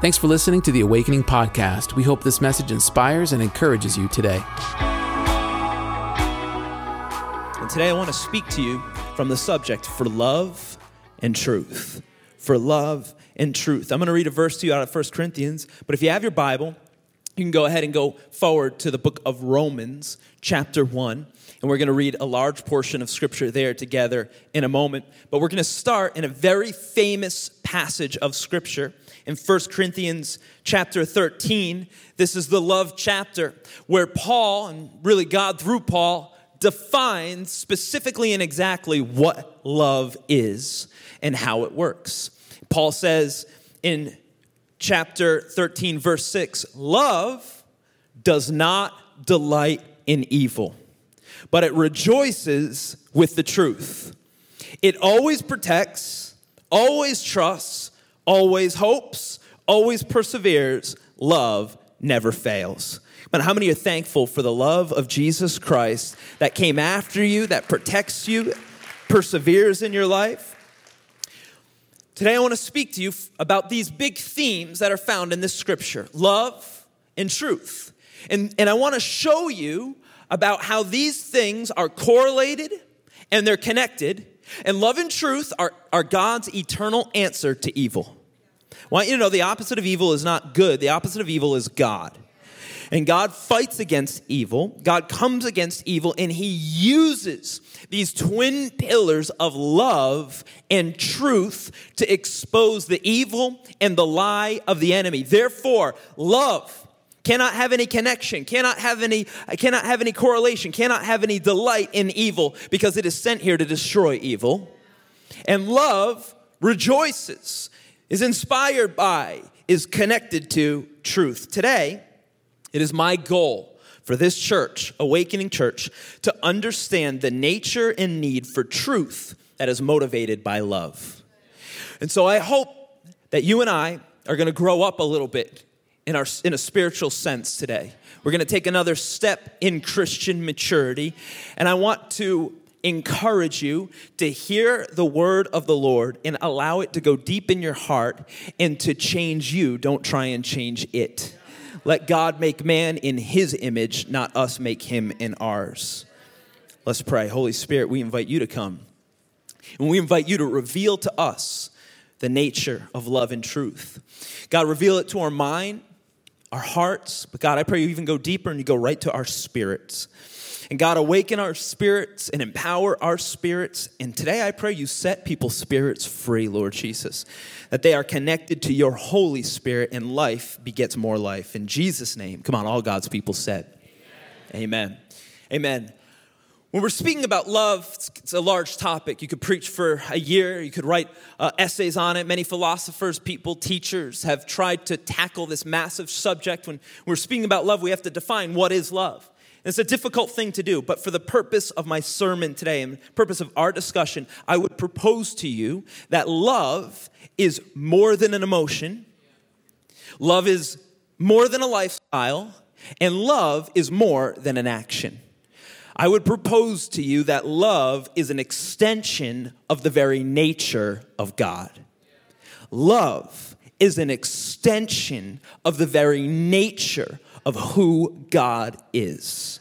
Thanks for listening to the Awakening Podcast. We hope this message inspires and encourages you today. And today I want to speak to you from the subject, for love and truth. For love and truth. I'm going to read a verse to you out of 1 Corinthians, but if you have your Bible, you can go ahead and go forward to the book of Romans, chapter 1, and we're going to read a large portion of Scripture there together in a moment. But we're going to start in a very famous passage of Scripture in 1 Corinthians chapter 13. This is the love chapter where Paul, and really God through Paul, defines specifically and exactly what love is and how it works. Paul says in chapter 13, verse 6, love does not delight in evil, but it rejoices with the truth. It always protects, always trusts, always hopes, always perseveres. Love never fails. But how many are thankful for the love of Jesus Christ that came after you, that protects you, perseveres in your life? Today I want to speak to you about these big themes that are found in this scripture, love and truth. And I want to show you about how these things are correlated and they're connected. And love and truth are God's eternal answer to evil. I want you to know the opposite of evil is not good. The opposite of evil is God. And God fights against evil. God comes against evil, and he uses these twin pillars of love and truth to expose the evil and the lie of the enemy. Therefore, love cannot have any connection, cannot have any correlation, cannot have any delight in evil, because it is sent here to destroy evil. And love rejoices, is inspired by, is connected to truth. Today, it is my goal for this church, Awakening Church, to understand the nature and need for truth that is motivated by love. And so I hope that you and I are going to grow up a little bit in a spiritual sense today. We're going to take another step in Christian maturity, and I want to encourage you to hear the word of the Lord and allow it to go deep in your heart and to change you. Don't try and change it. Let God make man in his image, not us make him in ours. Let's pray. Holy Spirit, we invite you to come. And we invite you to reveal to us the nature of love and truth. God, reveal it to our mind, our hearts. But God, I pray you even go deeper and you go right to our spirits. And God, awaken our spirits and empower our spirits. And today I pray you set people's spirits free, Lord Jesus, that they are connected to your Holy Spirit, and life begets more life. In Jesus' name, come on, all God's people said, amen. Amen. When we're speaking about love, it's a large topic. You could preach for a year. You could write essays on it. Many philosophers, people, teachers have tried to tackle this massive subject. When we're speaking about love, we have to define what is love. It's a difficult thing to do, but for the purpose of my sermon today and the purpose of our discussion, I would propose to you that love is more than an emotion, love is more than a lifestyle, and love is more than an action. I would propose to you that love is an extension of the very nature of God. Love is an extension of the very nature of who God is.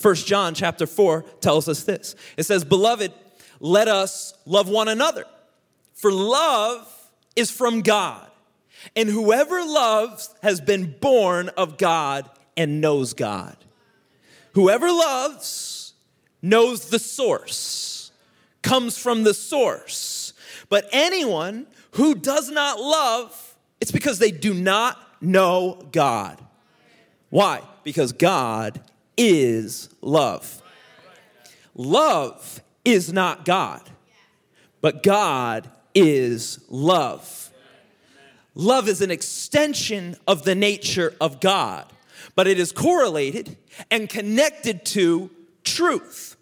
1 John chapter 4 tells us this. It says, beloved, let us love one another, for love is from God, and whoever loves has been born of God and knows God. Whoever loves knows the source, comes from the source. But anyone who does not love, it's because they do not know God. Why? Because God is love. Love is not God, but God is love. Love is an extension of the nature of God, but it is correlated and connected to truth.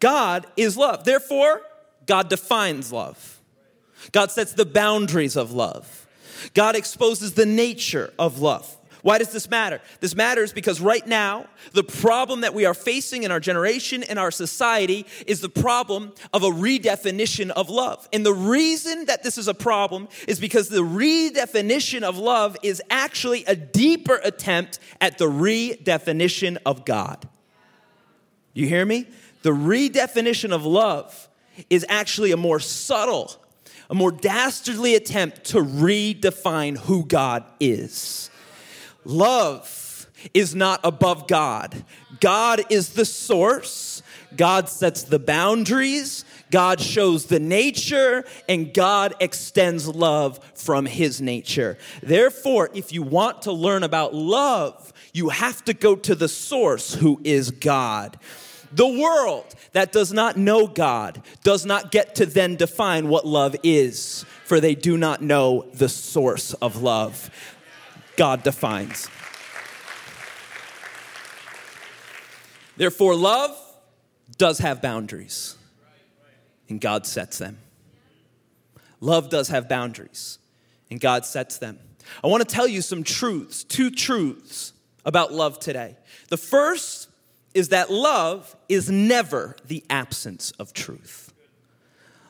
God is love. Therefore, God defines love. God sets the boundaries of love. God exposes the nature of love. Why does this matter? This matters because right now, the problem that we are facing in our generation and our society is the problem of a redefinition of love. And the reason that this is a problem is because the redefinition of love is actually a deeper attempt at the redefinition of God. You hear me? The redefinition of love is actually a more subtle, a more dastardly attempt to redefine who God is. Love is not above God. God is the source. God sets the boundaries. God shows the nature, and God extends love from his nature. Therefore, if you want to learn about love, you have to go to the source, who is God. The world that does not know God does not get to then define what love is, for they do not know the source of love. God defines. Therefore, love does have boundaries, and God sets them. Love does have boundaries, and God sets them. I want to tell you some truths, two truths about love today. The first is that love is never the absence of truth.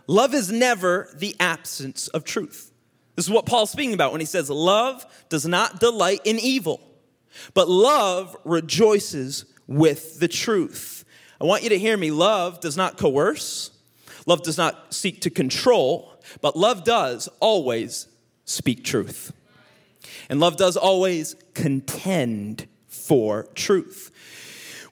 Love is never the absence of truth. This is what Paul's speaking about when he says, love does not delight in evil, but love rejoices with the truth. I want you to hear me. Love does not coerce. Love does not seek to control, but love does always speak truth. And love does always contend for truth.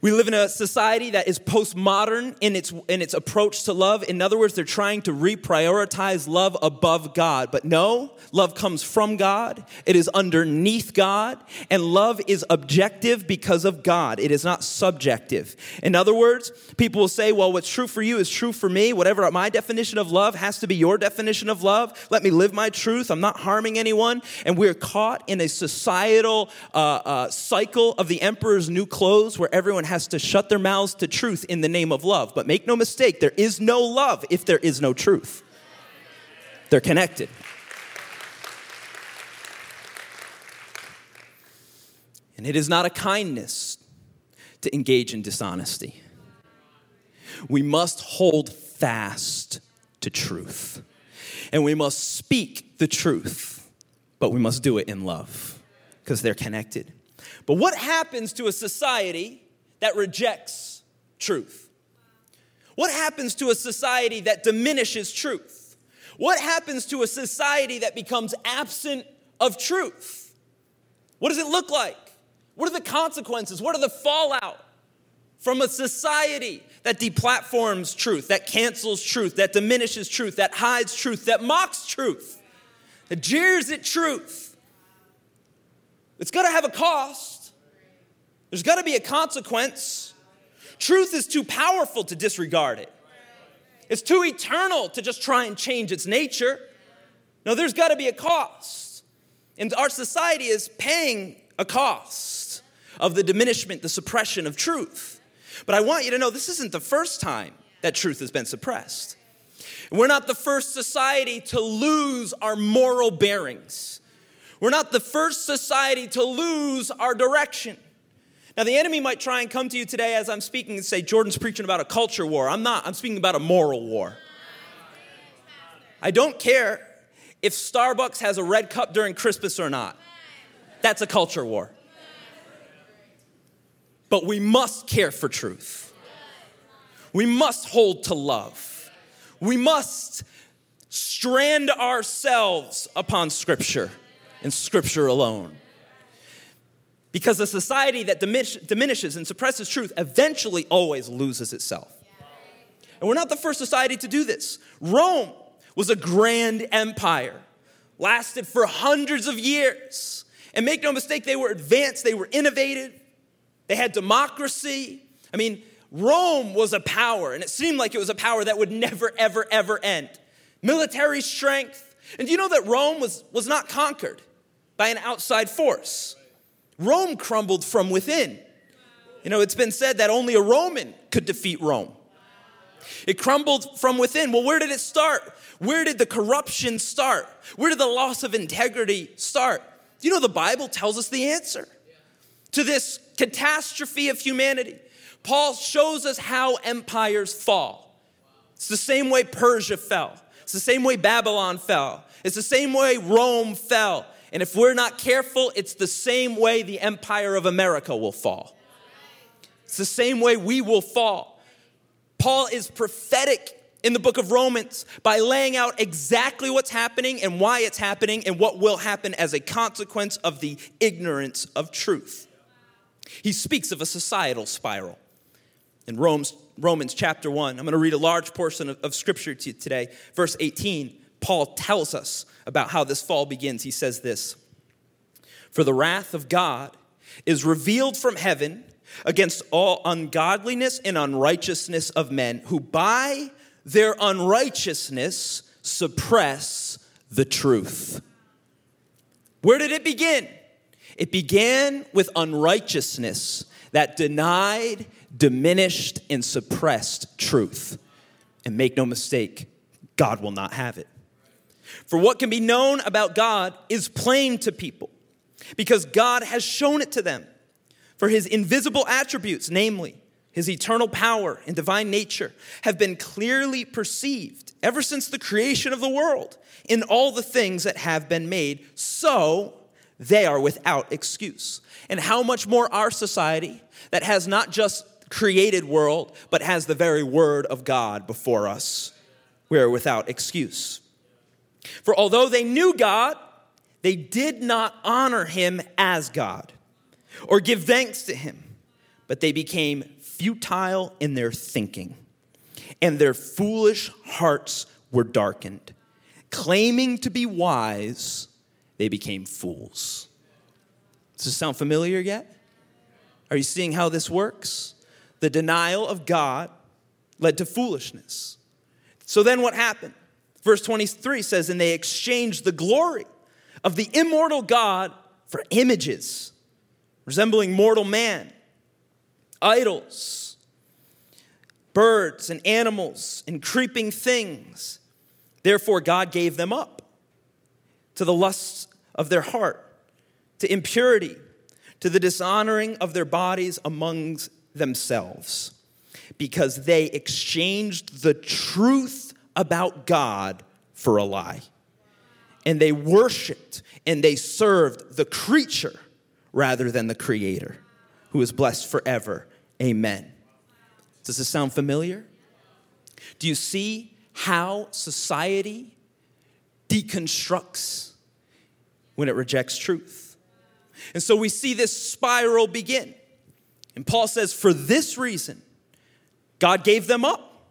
We live in a society that is postmodern in its approach to love. In other words, they're trying to reprioritize love above God. But no, love comes from God. It is underneath God. And love is objective because of God. It is not subjective. In other words, people will say, well, what's true for you is true for me. Whatever my definition of love has to be your definition of love. Let me live my truth. I'm not harming anyone. And we're caught in a societal cycle of the emperor's new clothes where everyone has to shut their mouths to truth in the name of love. But make no mistake, there is no love if there is no truth. They're connected. And it is not a kindness to engage in dishonesty. We must hold fast to truth. And we must speak the truth, but we must do it in love because they're connected. But what happens to a society that rejects truth? What happens to a society that diminishes truth? What happens to a society that becomes absent of truth? What does it look like? What are the consequences? What are the fallout from a society that deplatforms truth, that cancels truth, that diminishes truth, that hides truth, that mocks truth, that jeers at truth? It's going to have a cost. There's got to be a consequence. Truth is too powerful to disregard it. It's too eternal to just try and change its nature. No, there's got to be a cost. And our society is paying a cost of the diminishment, the suppression of truth. But I want you to know this isn't the first time that truth has been suppressed. We're not the first society to lose our moral bearings. We're not the first society to lose our direction. Now, the enemy might try and come to you today as I'm speaking and say, Jordan's preaching about a culture war. I'm not. I'm speaking about a moral war. I don't care if Starbucks has a red cup during Christmas or not. That's a culture war. But we must care for truth. We must hold to love. We must strand ourselves upon Scripture and Scripture alone. Because a society that diminishes and suppresses truth eventually always loses itself. And we're not the first society to do this. Rome was a grand empire, lasted for hundreds of years. And make no mistake, they were advanced, they were innovative, they had democracy. I mean, Rome was a power, and it seemed like it was a power that would never, ever, ever end. Military strength. And do you know that Rome was not conquered by an outside force? Rome crumbled from within. You know, it's been said that only a Roman could defeat Rome. It crumbled from within. Well, where did it start? Where did the corruption start? Where did the loss of integrity start? You know, the Bible tells us the answer to this catastrophe of humanity. Paul shows us how empires fall. It's the same way Persia fell. It's the same way Babylon fell. It's the same way Rome fell. And if we're not careful, it's the same way the empire of America will fall. It's the same way we will fall. Paul is prophetic in the book of Romans by laying out exactly what's happening and why it's happening and what will happen as a consequence of the ignorance of truth. He speaks of a societal spiral. In Romans chapter 1, I'm going to read a large portion of scripture to you today. Verse 18, Paul tells us about how this fall begins. He says this, "For the wrath of God is revealed from heaven against all ungodliness and unrighteousness of men, who by their unrighteousness suppress the truth." Where did it begin? It began with unrighteousness that denied, diminished, and suppressed truth. And make no mistake, God will not have it. For what can be known about God is plain to people, because God has shown it to them. For his invisible attributes, namely his eternal power and divine nature, have been clearly perceived ever since the creation of the world in all the things that have been made, so they are without excuse. And how much more our society that has not just created world, but has the very word of God before us. We are without excuse. For although they knew God, they did not honor him as God or give thanks to him, but they became futile in their thinking, and their foolish hearts were darkened. Claiming to be wise, they became fools. Does this sound familiar yet? Are you seeing how this works? The denial of God led to foolishness. So then what happened? Verse 23 says, "And they exchanged the glory of the immortal God for images resembling mortal man, idols, birds and animals and creeping things. Therefore God gave them up to the lusts of their heart, to impurity, to the dishonoring of their bodies among themselves, because they exchanged the truth about God for a lie. And they worshiped and they served the creature rather than the creator, who is blessed forever. Amen." Does this sound familiar? Do you see how society deconstructs when it rejects truth? And so we see this spiral begin. And Paul says, for this reason, God gave them up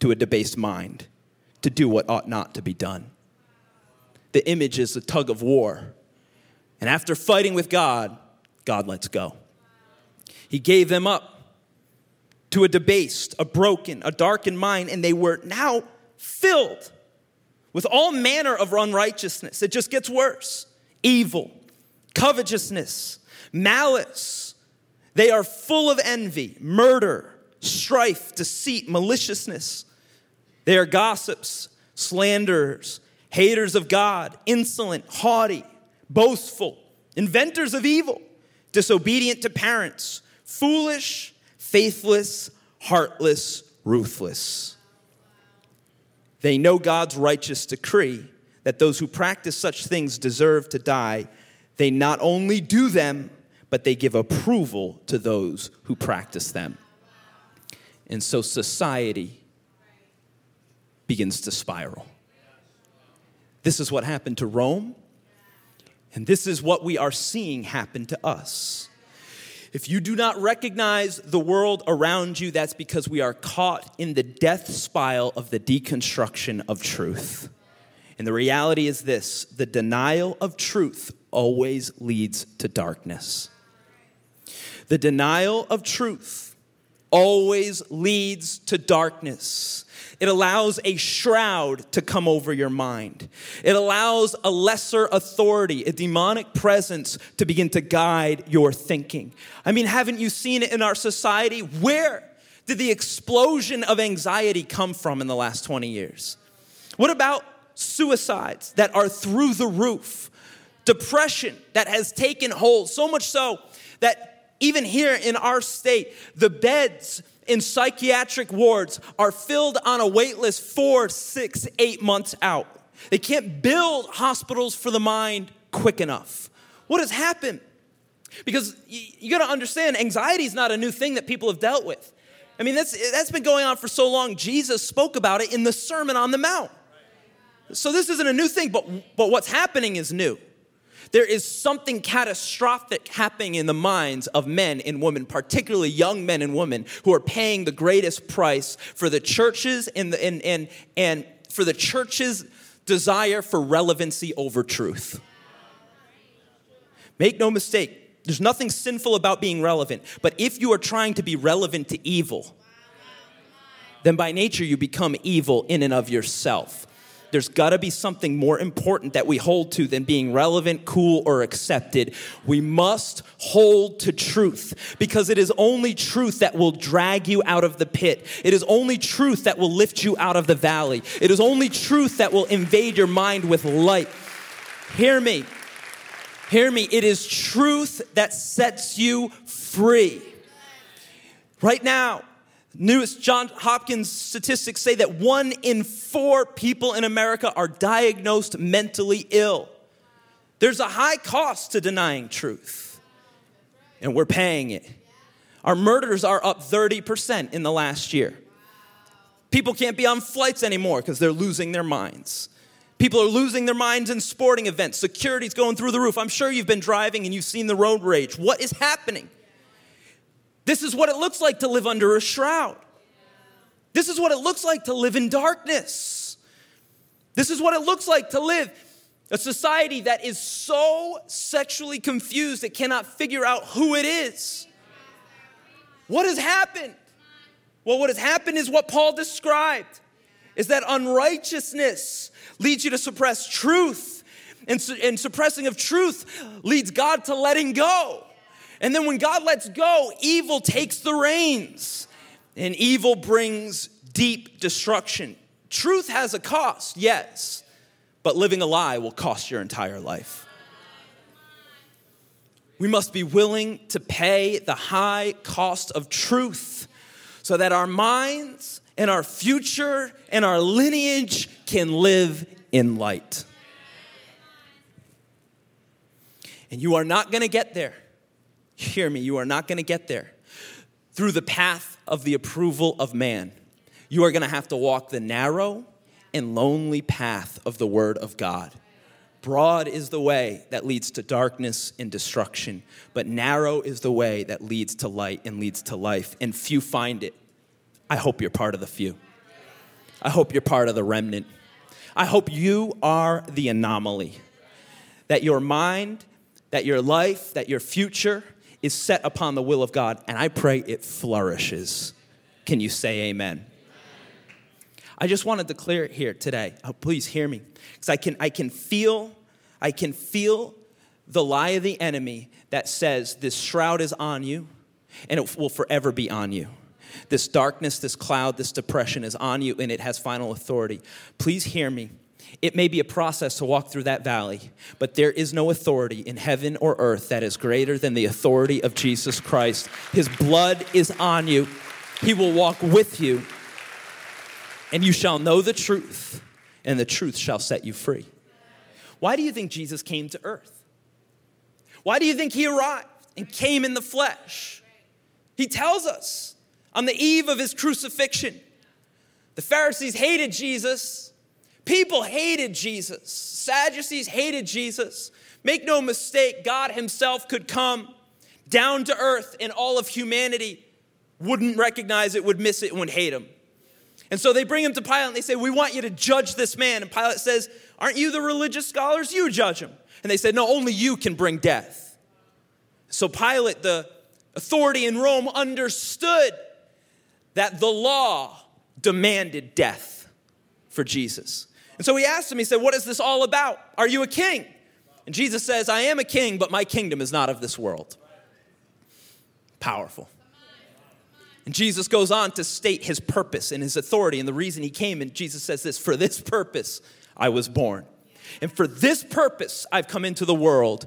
to a debased mind to do what ought not to be done. The image is a tug of war. And after fighting with God, God lets go. He gave them up to a debased, a broken, a darkened mind, and they were now filled with all manner of unrighteousness. It just gets worse. Evil, covetousness, malice. They are full of envy, murder, strife, deceit, maliciousness. They are gossips, slanderers, haters of God, insolent, haughty, boastful, inventors of evil, disobedient to parents, foolish, faithless, heartless, ruthless. They know God's righteous decree that those who practice such things deserve to die. They not only do them, but they give approval to those who practice them. And so society begins to spiral. This is what happened to Rome. And this is what we are seeing happen to us. If you do not recognize the world around you, that's because we are caught in the death spiral of the deconstruction of truth. And the reality is this: the denial of truth always leads to darkness. The denial of truth always leads to darkness. It allows a shroud to come over your mind. It allows a lesser authority, a demonic presence to begin to guide your thinking. I mean, haven't you seen it in our society? Where did the explosion of anxiety come from in the last 20 years? What about suicides that are through the roof? Depression that has taken hold, so much so that even here in our state, the beds in psychiatric wards are filled on a wait list 4, 6, 8 months out. They can't build hospitals for the mind quick enough. What has happened? Because you got to understand, anxiety is not a new thing that people have dealt with. I mean, that's been going on for so long. Jesus spoke about it in the Sermon on the Mount. So this isn't a new thing, but what's happening is new. There is something catastrophic happening in the minds of men and women, particularly young men and women, who are paying the greatest price for the church's and for the church's desire for relevancy over truth. Make no mistake. There's nothing sinful about being relevant, but if you are trying to be relevant to evil, then by nature you become evil in and of yourself. There's got to be something more important that we hold to than being relevant, cool, or accepted. We must hold to truth, because it is only truth that will drag you out of the pit. It is only truth that will lift you out of the valley. It is only truth that will invade your mind with light. Hear me. Hear me, it is truth that sets you free. Right now, newest Johns Hopkins statistics say that 1 in 4 people in America are diagnosed mentally ill. There's a high cost to denying truth, and we're paying it. Our murders are up 30% in the last year. People can't be on flights anymore because they're losing their minds. People are losing their minds in sporting events. Security's going through the roof. I'm sure you've been driving and you've seen the road rage. What is happening? This is what it looks like to live under a shroud. This is what it looks like to live in darkness. This is what it looks like to live a society that is so sexually confused it cannot figure out who it is. What has happened? Well, what has happened is what Paul described, is that unrighteousness leads you to suppress truth, and suppressing of truth leads God to letting go. And then when God lets go, evil takes the reins, and evil brings deep destruction. Truth has a cost, yes, but living a lie will cost your entire life. We must be willing to pay the high cost of truth so that our minds and our future and our lineage can live in light. And you are not going to get there. Hear me, you are not going to get there through the path of the approval of man. You are going to have to walk the narrow and lonely path of the Word of God. Broad is the way that leads to darkness and destruction, but narrow is the way that leads to light and leads to life, and few find it. I hope you're part of the few. I hope you're part of the remnant. I hope you are the anomaly. That your mind, that your life, that your future is set upon the will of God, and I pray it flourishes. Can you say amen? I just want to declare it here today. Oh, please hear me. Because I can feel the lie of the enemy that says this shroud is on you, and it will forever be on you. This darkness, this cloud, this depression is on you, and it has final authority. Please hear me. It may be a process to walk through that valley, but there is no authority in heaven or earth that is greater than the authority of Jesus Christ. His blood is on you. He will walk with you, and you shall know the truth, and the truth shall set you free. Why do you think Jesus came to earth? Why do you think he arrived and came in the flesh? He tells us. On the eve of his crucifixion, the Pharisees hated Jesus. People hated Jesus. Sadducees hated Jesus. Make no mistake, God himself could come down to earth, and all of humanity wouldn't recognize it, would miss it, and would hate him. And so they bring him to Pilate and they say, we want you to judge this man. And Pilate says, aren't you the religious scholars? You judge him. And they said, no, only you can bring death. So Pilate, the authority in Rome, understood that the law demanded death for Jesus. And so he asked him, he said, what is this all about? Are you a king? And Jesus says, I am a king, but my kingdom is not of this world. Powerful. And Jesus goes on to state his purpose and his authority and the reason he came. And Jesus says this, for this purpose I was born. And for this purpose I've come into the world,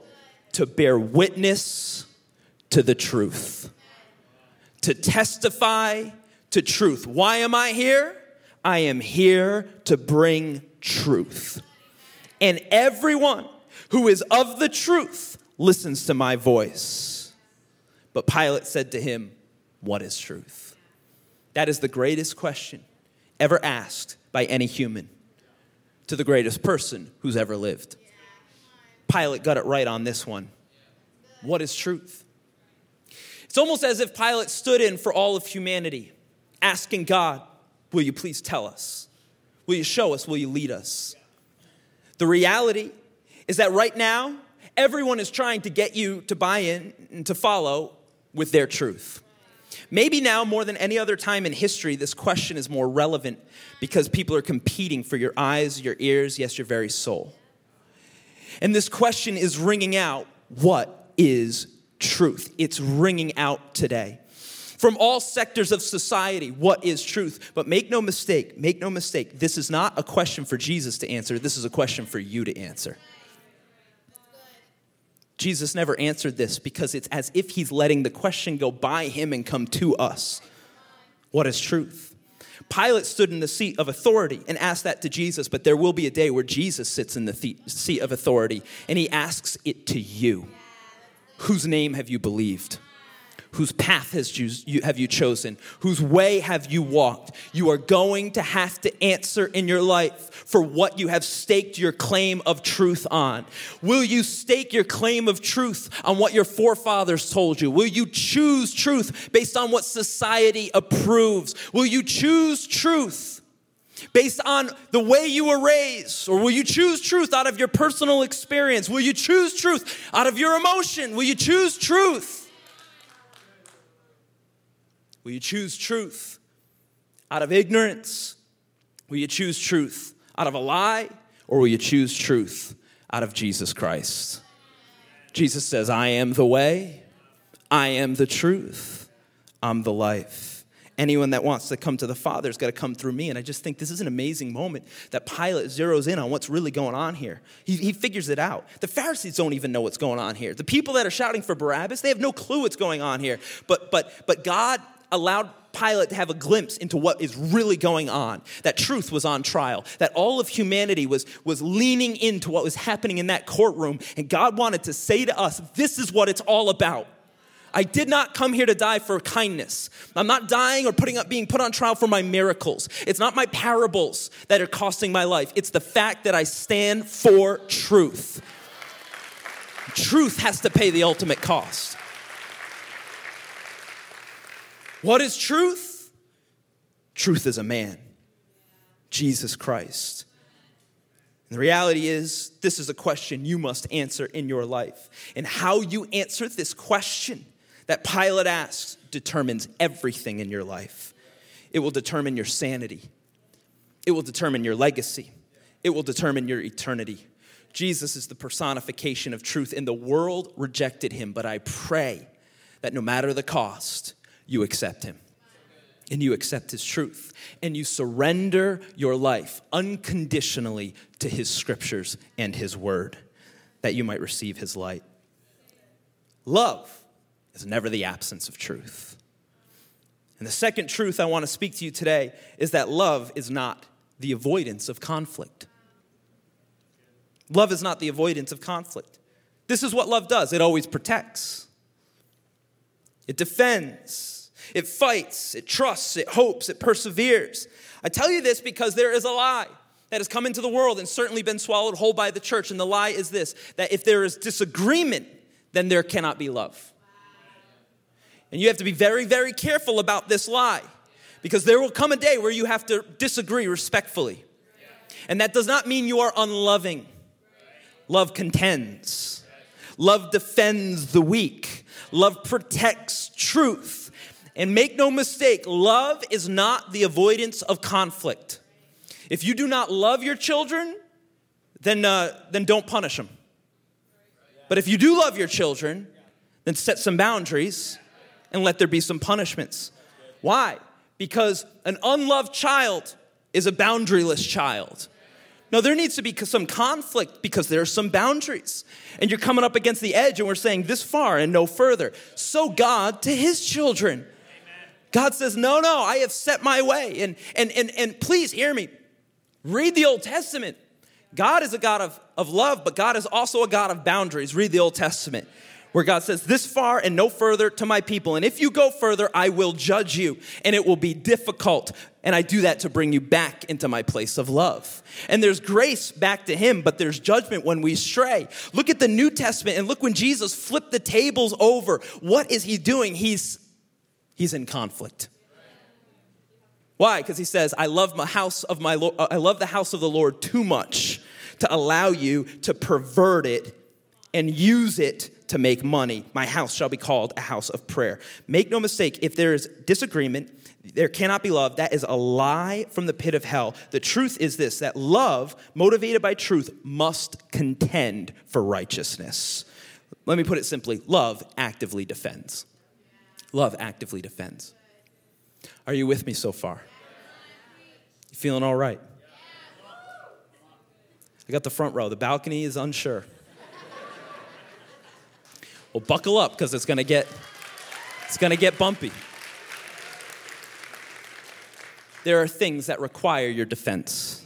to bear witness to the truth, to testify to truth. Why am I here? I am here to bring truth. And everyone who is of the truth listens to my voice. But Pilate said to him, what is truth? That is the greatest question ever asked by any human to the greatest person who's ever lived. Pilate got it right on this one. What is truth? It's almost as if Pilate stood in for all of humanity, asking God, will you please tell us? Will you show us? Will you lead us? The reality is that right now, everyone is trying to get you to buy in and to follow with their truth. Maybe now, more than any other time in history, this question is more relevant because people are competing for your eyes, your ears, yes, your very soul. And this question is ringing out, what is truth? It's ringing out today. From all sectors of society, what is truth? But make no mistake, this is not a question for Jesus to answer. This is a question for you to answer. Jesus never answered this because it's as if he's letting the question go by him and come to us. What is truth? Pilate stood in the seat of authority and asked that to Jesus, but there will be a day where Jesus sits in the seat of authority and he asks it to you. Whose name have you believed? Whose path have you chosen? Whose way have you walked? You are going to have to answer in your life for what you have staked your claim of truth on. Will you stake your claim of truth on what your forefathers told you? Will you choose truth based on what society approves? Will you choose truth based on the way you were raised? Or will you choose truth out of your personal experience? Will you choose truth out of your emotion? Will you choose truth? Will you choose truth out of ignorance? Will you choose truth out of a lie? Or will you choose truth out of Jesus Christ? Jesus says, I am the way, I am the truth, I'm the life. Anyone that wants to come to the Father has got to come through me. And I just think this is an amazing moment that Pilate zeroes in on what's really going on here. He figures it out. The Pharisees don't even know what's going on here. The people that are shouting for Barabbas, they have no clue what's going on here. But God allowed Pilate to have a glimpse into what is really going on, that truth was on trial, that all of humanity was leaning into what was happening in that courtroom, and God wanted to say to us, this is what it's all about. I did not come here to die for kindness. I'm not dying or being put on trial for my miracles. It's not my parables that are costing my life. It's the fact that I stand for truth. Truth has to pay the ultimate cost. What is truth? Truth is a man, Jesus Christ. And the reality is, this is a question you must answer in your life. And how you answer this question that Pilate asks determines everything in your life. It will determine your sanity. It will determine your legacy. It will determine your eternity. Jesus is the personification of truth, and the world rejected him. But I pray that no matter the cost, you accept him and you accept his truth and you surrender your life unconditionally to his scriptures and his word that you might receive his light. Love is never the absence of truth. And the second truth I want to speak to you today is that love is not the avoidance of conflict. Love is not the avoidance of conflict. This is what love does. It always protects. It defends, it fights, it trusts, it hopes, it perseveres. I tell you this because there is a lie that has come into the world and certainly been swallowed whole by the church. And the lie is this, that if there is disagreement, then there cannot be love. And you have to be very, very careful about this lie. Because there will come a day where you have to disagree respectfully. And that does not mean you are unloving. Love contends. Love defends the weak. Love protects truth. And make no mistake, love is not the avoidance of conflict. If you do not love your children, then don't punish them. But if you do love your children, then set some boundaries and let there be some punishments. Why? Because an unloved child is a boundaryless child. No, there needs to be some conflict because there are some boundaries. And you're coming up against the edge, and we're saying this far and no further. So God to his children. God says, no, I have set my way. And please hear me. Read the Old Testament. God is a God of love, but God is also a God of boundaries. Read the Old Testament, where God says, this far and no further to my people. And if you go further, I will judge you, and it will be difficult. And I do that to bring you back into my place of love. And there's grace back to him, but there's judgment when we stray. Look at the New Testament, and look when Jesus flipped the tables over. What is he doing? He's in conflict. Why? Because he says, I love the house of the Lord too much to allow you to pervert it and use it to make money. My house shall be called a house of prayer. Make no mistake, if there is disagreement, there cannot be love. That is a lie from the pit of hell. The truth is this, that love, motivated by truth, must contend for righteousness. Let me put it simply. Love actively defends. Love actively defends. Are you with me so far? You feeling all right? I got the front row. The balcony is unsure. Well, buckle up, because it's gonna get bumpy. There are things that require your defense.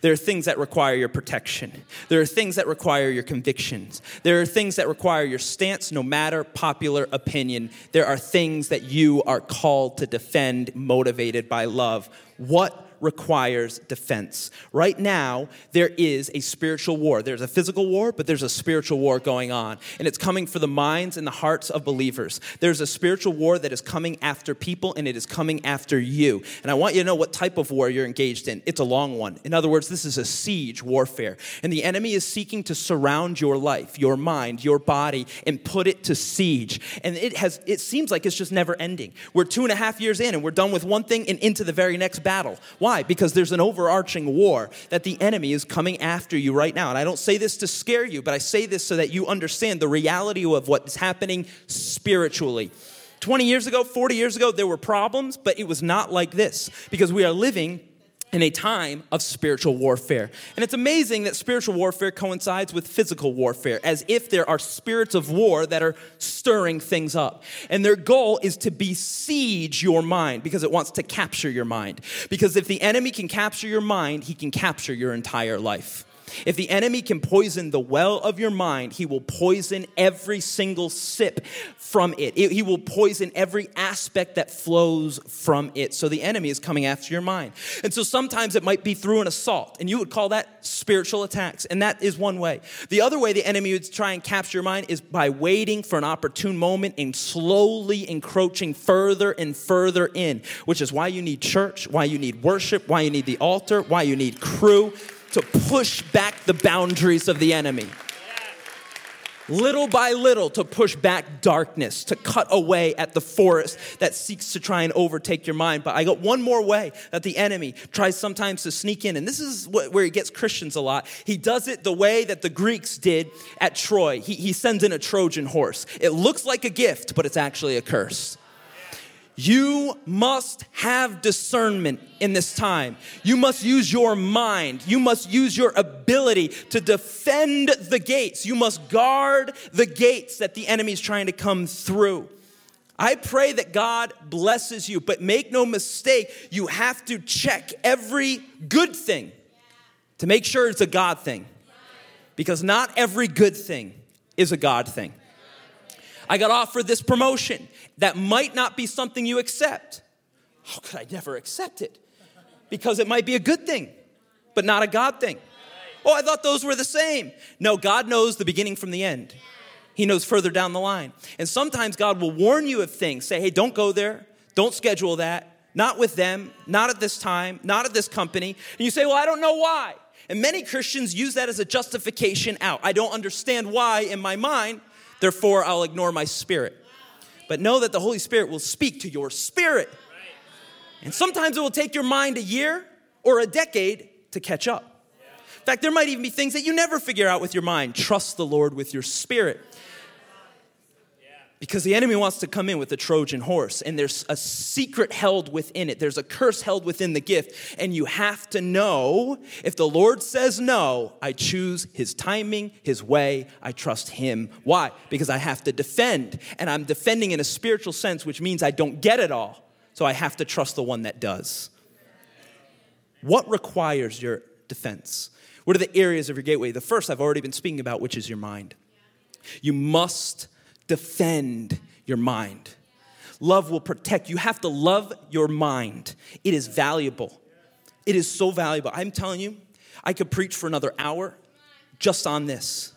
There are things that require your protection. There are things that require your convictions. There are things that require your stance, no matter popular opinion. There are things that you are called to defend, motivated by love. What requires defense? Right now, there is a spiritual war. There's a physical war, but there's a spiritual war going on. And it's coming for the minds and the hearts of believers. There's a spiritual war that is coming after people, and it is coming after you. And I want you to know what type of war you're engaged in. It's a long one. In other words, this is a siege warfare. And the enemy is seeking to surround your life, your mind, your body, and put it to siege. And it seems like it's just never ending. We're 2.5 years in, and we're done with one thing and into the very next battle. Why? Because there's an overarching war that the enemy is coming after you right now. And I don't say this to scare you, but I say this so that you understand the reality of what is happening spiritually. 20 years ago, 40 years ago, there were problems, but it was not like this, because we are living in a time of spiritual warfare. And it's amazing that spiritual warfare coincides with physical warfare, as if there are spirits of war that are stirring things up. And their goal is to besiege your mind, because it wants to capture your mind. Because if the enemy can capture your mind, he can capture your entire life. If the enemy can poison the well of your mind, he will poison every single sip from it. He will poison every aspect that flows from it. So the enemy is coming after your mind. And so sometimes it might be through an assault, and you would call that spiritual attacks. And that is one way. The other way the enemy would try and capture your mind is by waiting for an opportune moment and slowly encroaching further and further in, which is why you need church, why you need worship, why you need the altar, why you need crew, to push back the boundaries of the enemy. Little by little, to push back darkness, to cut away at the forest that seeks to try and overtake your mind. But I got one more way that the enemy tries sometimes to sneak in, and this is where he gets Christians a lot. He does it the way that the Greeks did at Troy. He sends in a Trojan horse. It looks like a gift, but it's actually a curse. You must have discernment in this time. You must use your mind. You must use your ability to defend the gates. You must guard the gates that the enemy is trying to come through. I pray that God blesses you, but make no mistake, you have to check every good thing to make sure it's a God thing, because not every good thing is a God thing. I got offered this promotion. That might not be something you accept. How could I never accept it? Because it might be a good thing, but not a God thing. Oh, I thought those were the same. No, God knows the beginning from the end. He knows further down the line. And sometimes God will warn you of things. Say, hey, don't go there. Don't schedule that. not with them, not at this time, not at this company. And you say, well, I don't know why. And many Christians use that as a justification out. I don't understand why in my mind, therefore I'll ignore my spirit. But know that the Holy Spirit will speak to your spirit. And sometimes it will take your mind a year or a decade to catch up. In fact, there might even be things that you never figure out with your mind. Trust the Lord with your spirit. Because the enemy wants to come in with a Trojan horse, and there's a secret held within it. There's a curse held within the gift, and you have to know, if the Lord says no, I choose his timing, his way, I trust him. Why? Because I have to defend, and I'm defending in a spiritual sense, which means I don't get it all, so I have to trust the one that does. What requires your defense? What are the areas of your gateway? The first I've already been speaking about, which is your mind. You must defend your mind. Love will protect. You have to love your mind. It is valuable. It is so valuable. I'm telling you, I could preach for another hour just on this.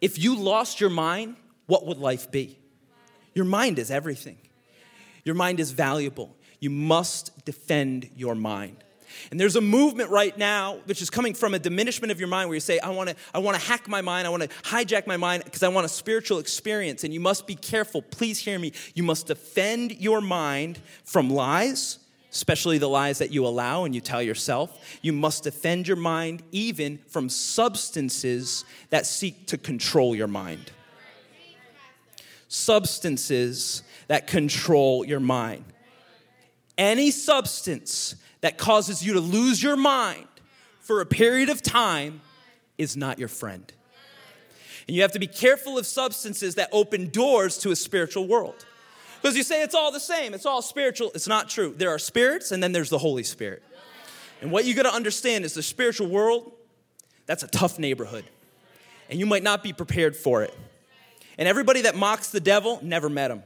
If you lost your mind, what would life be? Your mind is everything. Your mind is valuable. You must defend your mind. And there's a movement right now, which is coming from a diminishment of your mind, where you say, I want to hack my mind. I want to hijack my mind because I want a spiritual experience. And you must be careful. Please hear me. You must defend your mind from lies, especially the lies that you allow and you tell yourself. You must defend your mind even from substances that seek to control your mind. Substances that control your mind. Any substance that causes you to lose your mind for a period of time is not your friend. And you have to be careful of substances that open doors to a spiritual world. Because you say it's all the same, it's all spiritual. It's not true. There are spirits and then there's the Holy Spirit. And what you got to understand is the spiritual world, that's a tough neighborhood. And you might not be prepared for it. And everybody that mocks the devil never met him.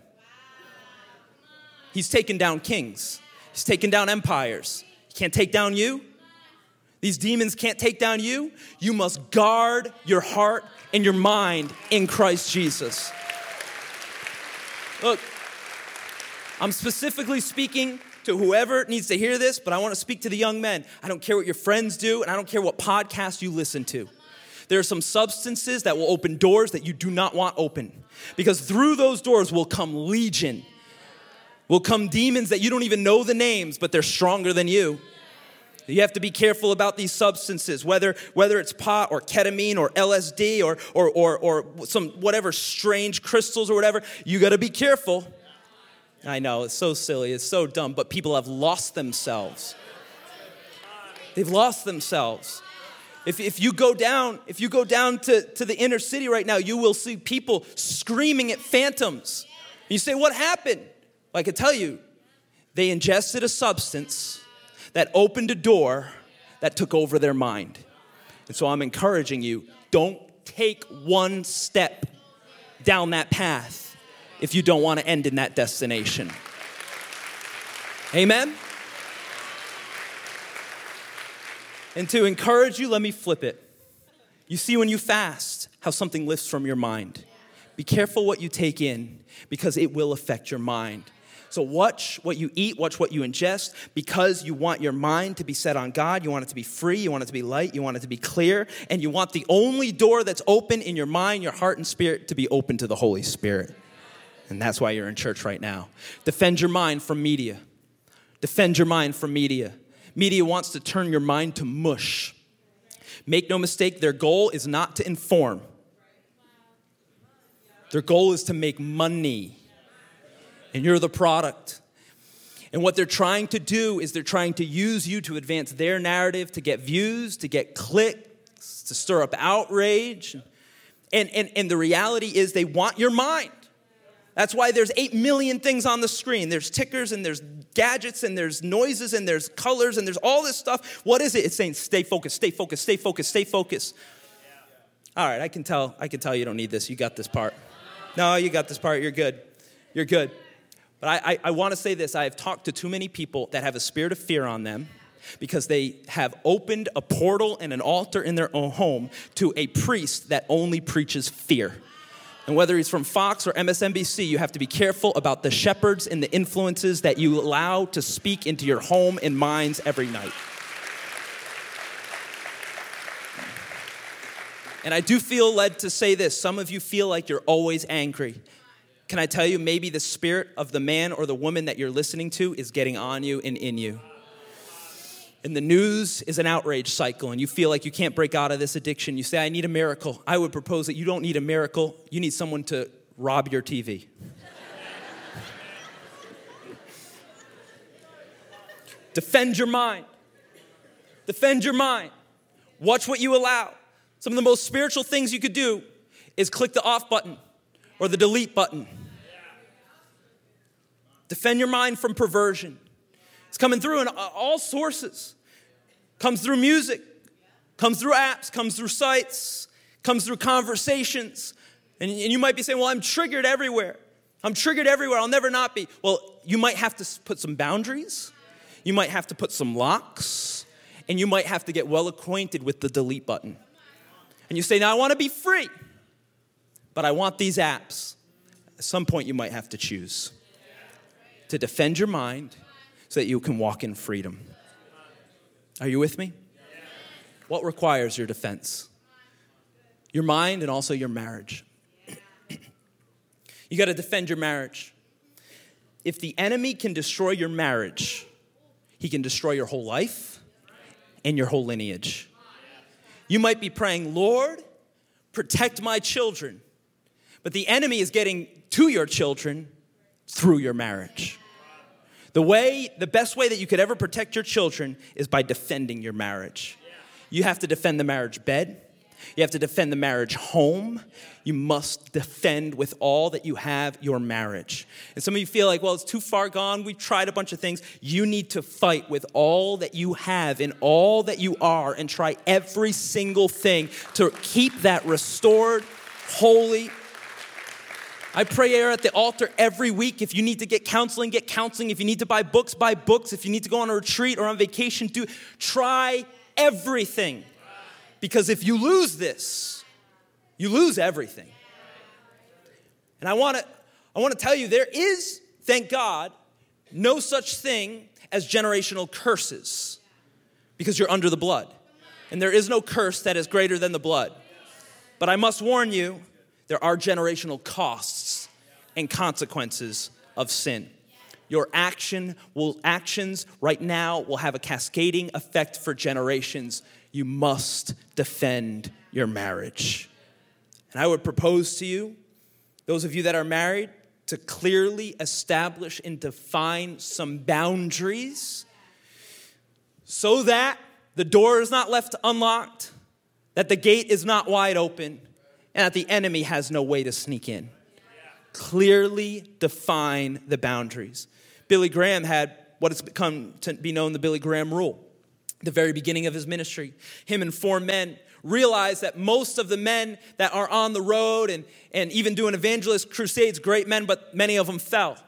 He's taken down kings. He's taken down empires. He can't take down you. These demons can't take down you. You must guard your heart and your mind in Christ Jesus. Look, I'm specifically speaking to whoever needs to hear this, but I want to speak to the young men. I don't care what your friends do, and I don't care what podcast you listen to. There are some substances that will open doors that you do not want open, because through those doors will come legion. Will come demons that you don't even know the names, but they're stronger than you. You have to be careful about these substances, whether it's pot or ketamine or LSD or some whatever strange crystals or whatever. You got to be careful. I know, it's so silly, it's so dumb, but people have lost themselves. They've lost themselves. If you go down to the inner city right now, you will see people screaming at phantoms. You say, what happened? I can tell you, they ingested a substance that opened a door that took over their mind. And so I'm encouraging you, don't take one step down that path if you don't want to end in that destination. Amen? And to encourage you, let me flip it. You see, when you fast, how something lifts from your mind. Be careful what you take in because it will affect your mind. So watch what you eat, watch what you ingest, because you want your mind to be set on God. You want it to be free. You want it to be light. You want it to be clear. And you want the only door that's open in your mind, your heart, and spirit to be open to the Holy Spirit. And that's why you're in church right now. Defend your mind from media. Defend your mind from media. Media wants to turn your mind to mush. Make no mistake, their goal is not to inform. Their goal is to make money. And you're the product. And what they're trying to do is they're trying to use you to advance their narrative, to get views, to get clicks, to stir up outrage. And the reality is they want your mind. That's why there's 8 million things on the screen. There's tickers and there's gadgets and there's noises and there's colors and there's all this stuff. What is it? It's saying stay focused, stay focused, stay focused, stay focused. All right, I can tell you don't need this. You got this part. No, you got this part. You're good. You're good. But I want to say this. I have talked to too many people that have a spirit of fear on them because they have opened a portal and an altar in their own home to a priest that only preaches fear. And whether he's from Fox or MSNBC, you have to be careful about the shepherds and the influences that you allow to speak into your home and minds every night. And I do feel led to say this. Some of you feel like you're always angry. Can I tell you, maybe the spirit of the man or the woman that you're listening to is getting on you and in you. And the news is an outrage cycle, and you feel like you can't break out of this addiction. You say, I need a miracle. I would propose that you don't need a miracle. You need someone to rob your TV. Defend your mind. Defend your mind. Watch what you allow. Some of the most spiritual things you could do is click the off button or the delete button. Defend your mind from perversion. It's coming through in all sources. Comes through music, comes through apps, comes through sites, comes through conversations. And you might be saying, well, I'm triggered everywhere. I'm triggered everywhere. I'll never not be. Well, you might have to put some boundaries. You might have to put some locks. And you might have to get well acquainted with the delete button. And you say, now I want to be free, but I want these apps. At some point, you might have to choose to defend your mind so that you can walk in freedom. Are you with me? What requires your defense? Your mind and also your marriage. You got to defend your marriage. If the enemy can destroy your marriage, he can destroy your whole life and your whole lineage. You might be praying, Lord, protect my children. But the enemy is getting to your children through your marriage. The best way that you could ever protect your children is by defending your marriage. You have to defend the marriage bed. You have to defend the marriage home. You must defend with all that you have your marriage. And some of you feel like, well, it's too far gone. We've tried a bunch of things. You need to fight with all that you have and all that you are and try every single thing to keep that restored, holy. I pray at the altar every week. If you need to get counseling, get counseling. If you need to buy books, buy books. If you need to go on a retreat or on vacation, try everything. Because if you lose this, you lose everything. And I want to tell you, there is, thank God, no such thing as generational curses because you're under the blood. And there is no curse that is greater than the blood. But I must warn you, there are generational costs and consequences of sin. Your actions right now will have a cascading effect for generations. You must defend your marriage. And I would propose to you, those of you that are married, to clearly establish and define some boundaries so that the door is not left unlocked, that the gate is not wide open, and that the enemy has no way to sneak in. Clearly define the boundaries. Billy Graham had what has come to be known the Billy Graham rule. The very beginning of his ministry, him and four men realized that most of the men that are on the road and even doing evangelist crusades, great men, but many of them fell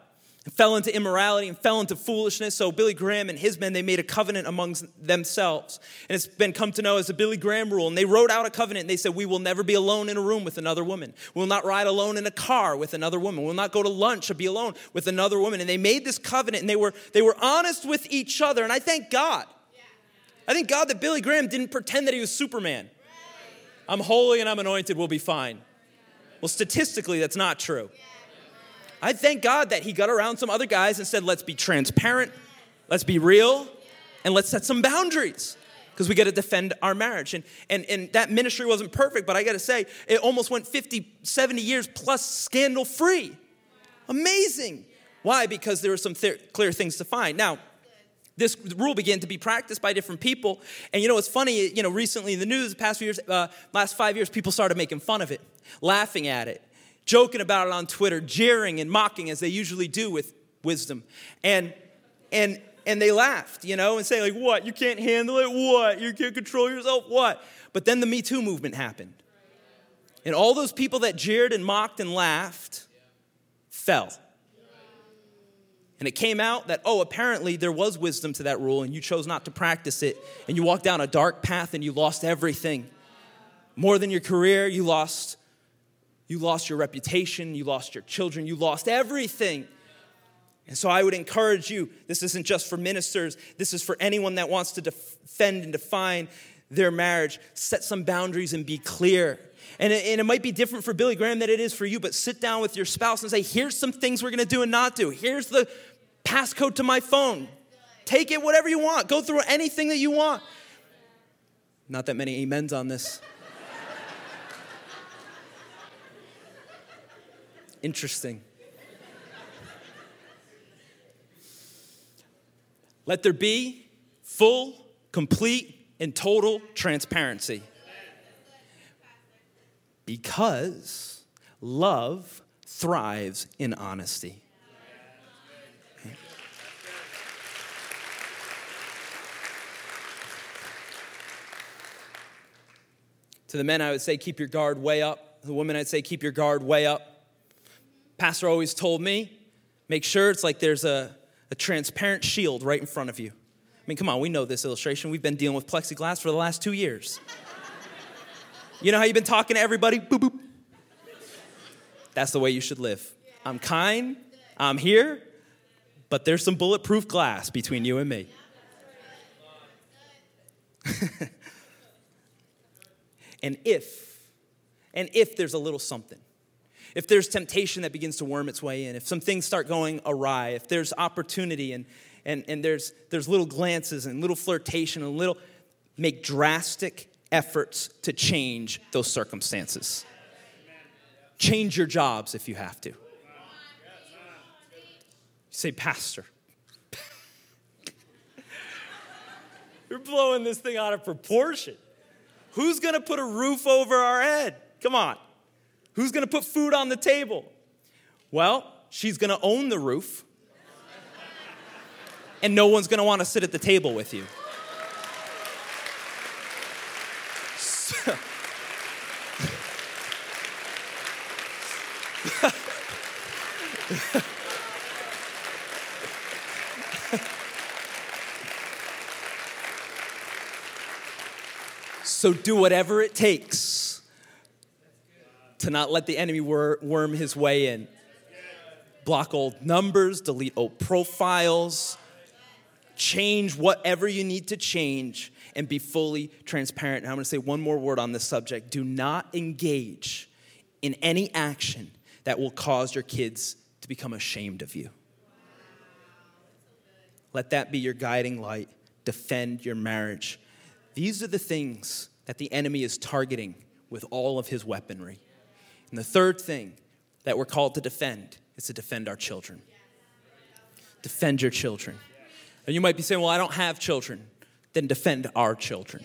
into immorality and fell into foolishness. So Billy Graham and his men, they made a covenant amongst themselves. And it's been come to know as the Billy Graham rule. And they wrote out a covenant and they said, we will never be alone in a room with another woman. We'll not ride alone in a car with another woman. We'll not go to lunch or be alone with another woman. And they made this covenant and they were honest with each other. And I thank God that Billy Graham didn't pretend that he was Superman. I'm holy and I'm anointed, we'll be fine. Well, statistically, that's not true. I thank God that he got around some other guys and said, let's be transparent, let's be real, and let's set some boundaries because we got to defend our marriage. And that ministry wasn't perfect, but I got to say, it almost went 50, 70 years plus scandal-free. Amazing. Why? Because there were some clear things to find. Now, this rule began to be practiced by different people. And, it's funny, recently in the news, the past few years, last 5 years, people started making fun of it, laughing at it, joking about it on Twitter, jeering and mocking as they usually do with wisdom. And they laughed, and saying, like, what? You can't handle it? What? You can't control yourself? What? But then the Me Too movement happened. And all those people that jeered and mocked and laughed fell. And it came out that, apparently there was wisdom to that rule and you chose not to practice it. And you walked down a dark path and you lost everything. More than your career, you lost You lost your reputation. You lost your children. You lost everything. And so I would encourage you, this isn't just for ministers. This is for anyone that wants to defend and define their marriage. Set some boundaries and be clear. And it might be different for Billy Graham than it is for you, but sit down with your spouse and say, here's some things we're going to do and not do. Here's the passcode to my phone. Take it whatever you want. Go through anything that you want. Not that many amens on this. Interesting. Let there be full, complete, and total transparency. Because love thrives in honesty. Okay. To the men, I would say, keep your guard way up. To the women, I'd say, keep your guard way up. Pastor always told me, make sure it's like there's a transparent shield right in front of you. I mean, come on, we know this illustration. We've been dealing with plexiglass for the last 2 years. You know how you've been talking to everybody? Boop, boop. That's the way you should live. I'm kind, I'm here, but there's some bulletproof glass between you and me. And if there's a little something, if there's temptation that begins to worm its way in, if some things start going awry, if there's opportunity and there's little glances and little flirtation and little, make drastic efforts to change those circumstances. Change your jobs if you have to. You say, Pastor, you're blowing this thing out of proportion. Who's going to put a roof over our head? Come on. Who's going to put food on the table? Well, she's going to own the roof, and no one's going to want to sit at the table with you. So do whatever it takes to not let the enemy worm his way in. Block old numbers, delete old profiles, change whatever you need to change, and be fully transparent. And I'm going to say one more word on this subject. Do not engage in any action that will cause your kids to become ashamed of you. Let that be your guiding light. Defend your marriage. These are the things that the enemy is targeting with all of his weaponry. And the third thing that we're called to defend is to defend our children. Defend your children. And you might be saying, well, I don't have children. Then defend our children.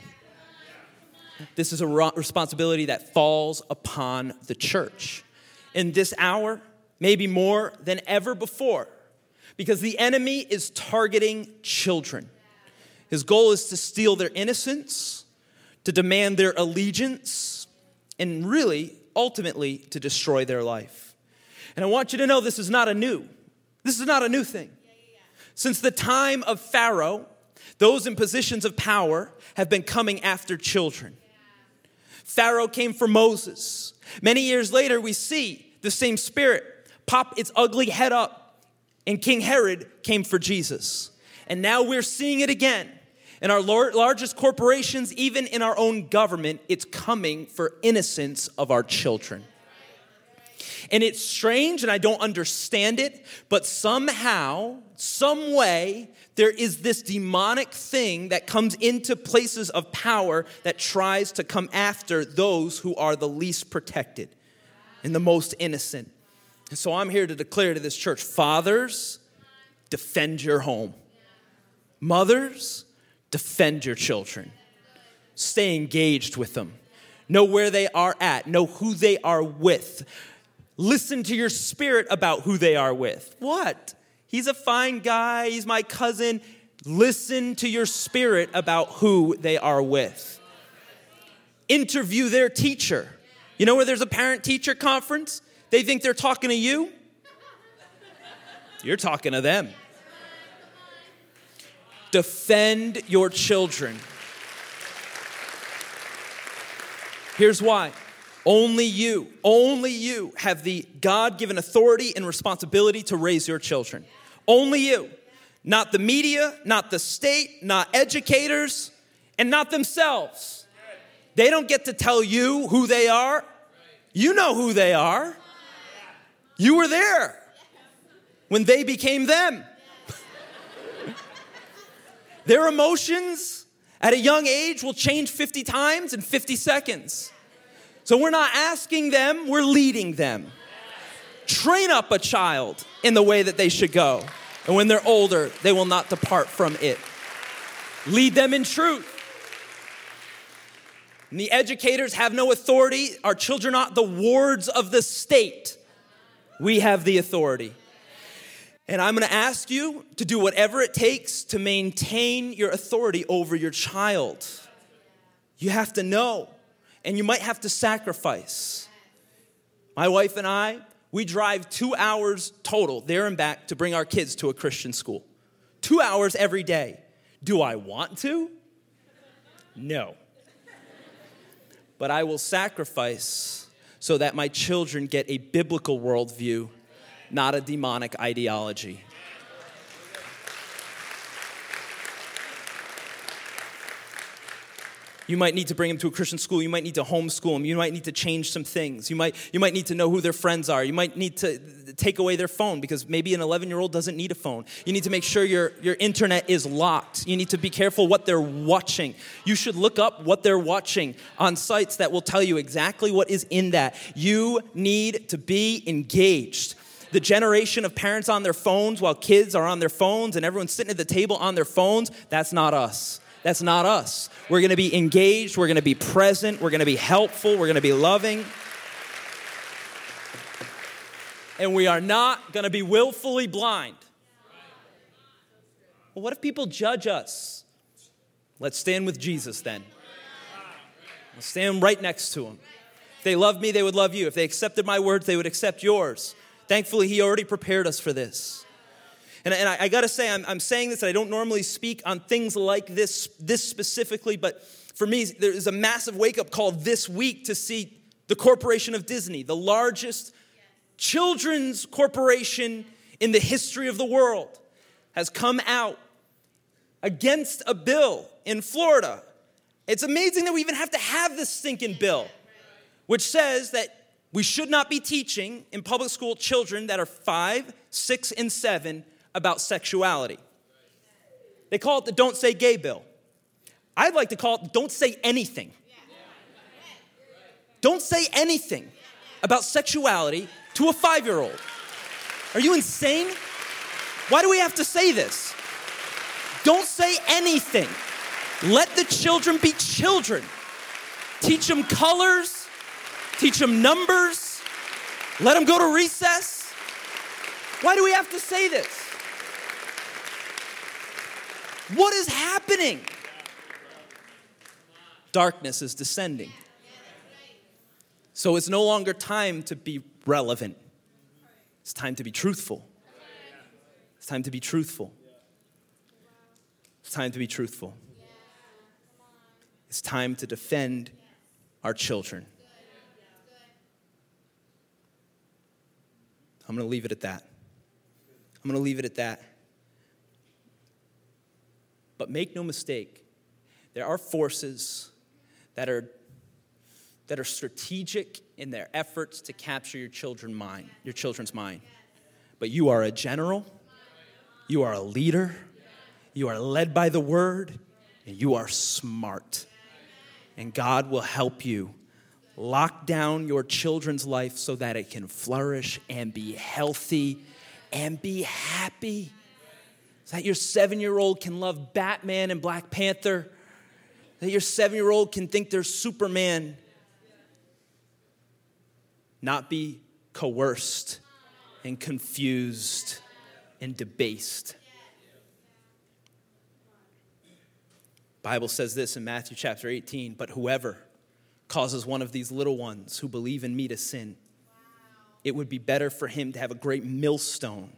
This is a responsibility that falls upon the church. In this hour, maybe more than ever before, because the enemy is targeting children. His goal is to steal their innocence, to demand their allegiance, and really, ultimately, to destroy their life. And I want you to know this is not a new thing. Since the time of Pharaoh, those in positions of power have been coming after children. Pharaoh came for Moses. Many years later, we see the same spirit pop its ugly head up, and King Herod came for Jesus. And now we're seeing it again. In our largest corporations, even in our own government, it's coming for innocence of our children. And it's strange, and I don't understand it, but somehow, some way, there is this demonic thing that comes into places of power that tries to come after those who are the least protected and the most innocent. And so I'm here to declare to this church, fathers, defend your home. Mothers, defend your children. Stay engaged with them. Know where they are at. Know who they are with. Listen to your spirit about who they are with. What? He's a fine guy. He's my cousin. Listen to your spirit about who they are with. Interview their teacher. You know where there's a parent-teacher conference? They think they're talking to you. You're talking to them. Defend your children. Here's why. Only you have the God-given authority and responsibility to raise your children. Only you. Not the media, not the state, not educators, and not themselves. They don't get to tell you who they are. You know who they are. You were there when they became them. Their emotions at a young age will change 50 times in 50 seconds. So we're not asking them, we're leading them. Train up a child in the way that they should go. And when they're older, they will not depart from it. Lead them in truth. And the educators have no authority. Our children are not the wards of the state. We have the authority. And I'm going to ask you to do whatever it takes to maintain your authority over your child. You have to know, and you might have to sacrifice. My wife and I, we drive 2 hours total there and back to bring our kids to a Christian school. 2 hours every day. Do I want to? No. But I will sacrifice so that my children get a biblical worldview, not a demonic ideology. You might need to bring them to a Christian school. You might need to homeschool them. You might need to change some things. You might need to know who their friends are. You might need to take away their phone because maybe an 11-year-old doesn't need a phone. You need to make sure your internet is locked. You need to be careful what they're watching. You should look up what they're watching on sites that will tell you exactly what is in that. You need to be engaged. The generation of parents on their phones while kids are on their phones and everyone's sitting at the table on their phones, that's not us. That's not us. We're going to be engaged. We're going to be present. We're going to be helpful. We're going to be loving. And we are not going to be willfully blind. Well, what if people judge us? Let's stand with Jesus then. Let's stand right next to him. If they loved me, they would love you. If they accepted my words, they would accept yours. Thankfully, he already prepared us for this. And I got to say, I'm saying this, and I don't normally speak on things like this specifically, but for me, there is a massive wake-up call this week to see the corporation of Disney, the largest children's corporation in the history of the world, has come out against a bill in Florida. It's amazing that we even have to have this stinking bill, which says that we should not be teaching in public school children that are 5, 6, and 7 about sexuality. They call it the Don't Say Gay bill. I'd like to call it Don't Say Anything. Don't say anything about sexuality to a 5-year-old. Are you insane? Why do we have to say this? Don't say anything. Let the children be children. Teach them colors. Teach them numbers. Let them go to recess. Why do we have to say this? What is happening? Darkness is descending. So it's no longer time to be relevant. It's time to be truthful. It's time to be truthful. It's time to be truthful. It's time to defend our children. I'm going to leave it at that. I'm going to leave it at that. But make no mistake, there are forces that are strategic in their efforts to capture your children's mind. But you are a general, you are a leader, you are led by the word, and you are smart. And God will help you lock down your children's life so that it can flourish and be healthy and be happy. So that your 7-year-old can love Batman and Black Panther. That your 7-year-old can think they're Superman. Not be coerced and confused and debased. The Bible says this in Matthew chapter 18, but whoever causes one of these little ones who believe in me to sin, it would be better for him to have a great millstone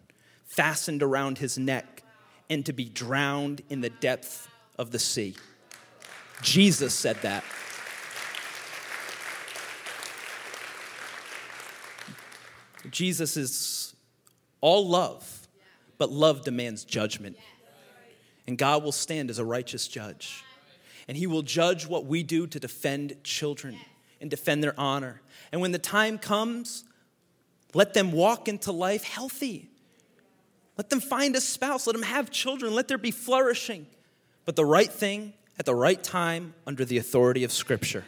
fastened around his neck and to be drowned in the depth of the sea. Jesus said that. Jesus is all love, but love demands judgment. And God will stand as a righteous judge. And he will judge what we do to defend children and defend their honor. And when the time comes, let them walk into life healthy. Let them find a spouse. Let them have children. Let there be flourishing. But the right thing at the right time under the authority of Scripture.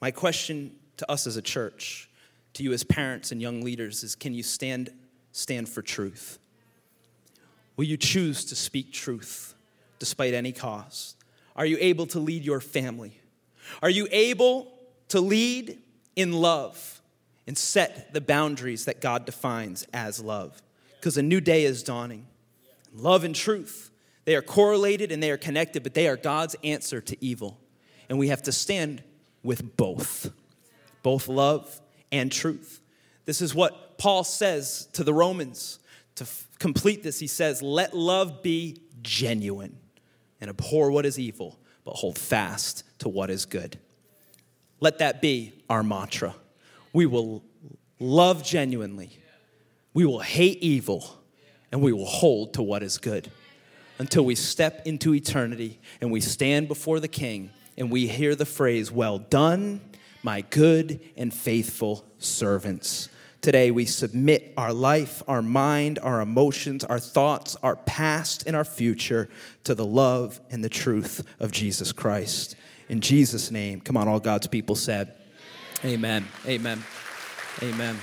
My question to us as a church, to you as parents and young leaders, is can you stand for truth? Will you choose to speak truth despite any cost? Are you able to lead your family? Are you able to lead in love and set the boundaries that God defines as love? Because a new day is dawning. Love and truth, they are correlated and they are connected, but they are God's answer to evil. And we have to stand with both love and truth. This is what Paul says to the Romans. To complete this, he says, let love be genuine and abhor what is evil, but hold fast to what is good. Let that be our mantra. We will love genuinely. We will hate evil, and we will hold to what is good until we step into eternity and we stand before the King and we hear the phrase, well done, my good and faithful servants. Today, we submit our life, our mind, our emotions, our thoughts, our past, and our future to the love and the truth of Jesus Christ. In Jesus' name, come on, all God's people said, amen, amen, amen.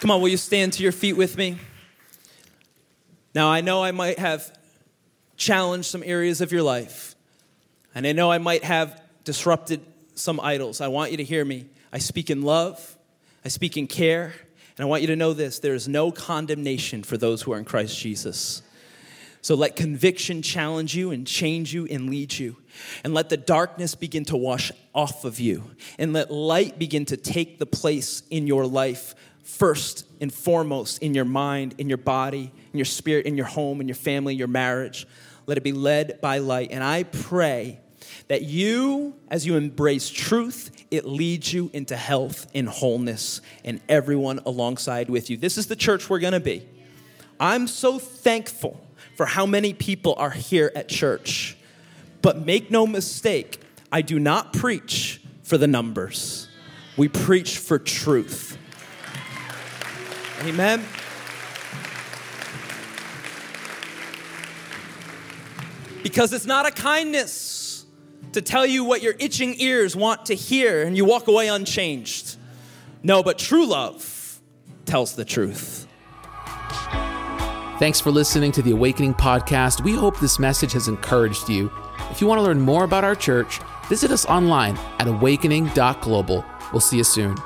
Come on, will you stand to your feet with me? Now, I know I might have challenged some areas of your life, and I know I might have disrupted some idols. I want you to hear me. I speak in love, I speak in care, and I want you to know this, there is no condemnation for those who are in Christ Jesus. So let conviction challenge you and change you and lead you. And let the darkness begin to wash off of you. And let light begin to take the place in your life, first and foremost, in your mind, in your body, in your spirit, in your home, in your family, your marriage. Let it be led by light. And I pray that you, as you embrace truth, it leads you into health and wholeness and everyone alongside with you. This is the church we're going to be. I'm so thankful for how many people are here at church. But make no mistake, I do not preach for the numbers. We preach for truth. Amen. Because it's not a kindness to tell you what your itching ears want to hear and you walk away unchanged. No, but true love tells the truth. Thanks for listening to the Awakening Podcast. We hope this message has encouraged you. If you want to learn more about our church, visit us online at awakening.global. We'll see you soon.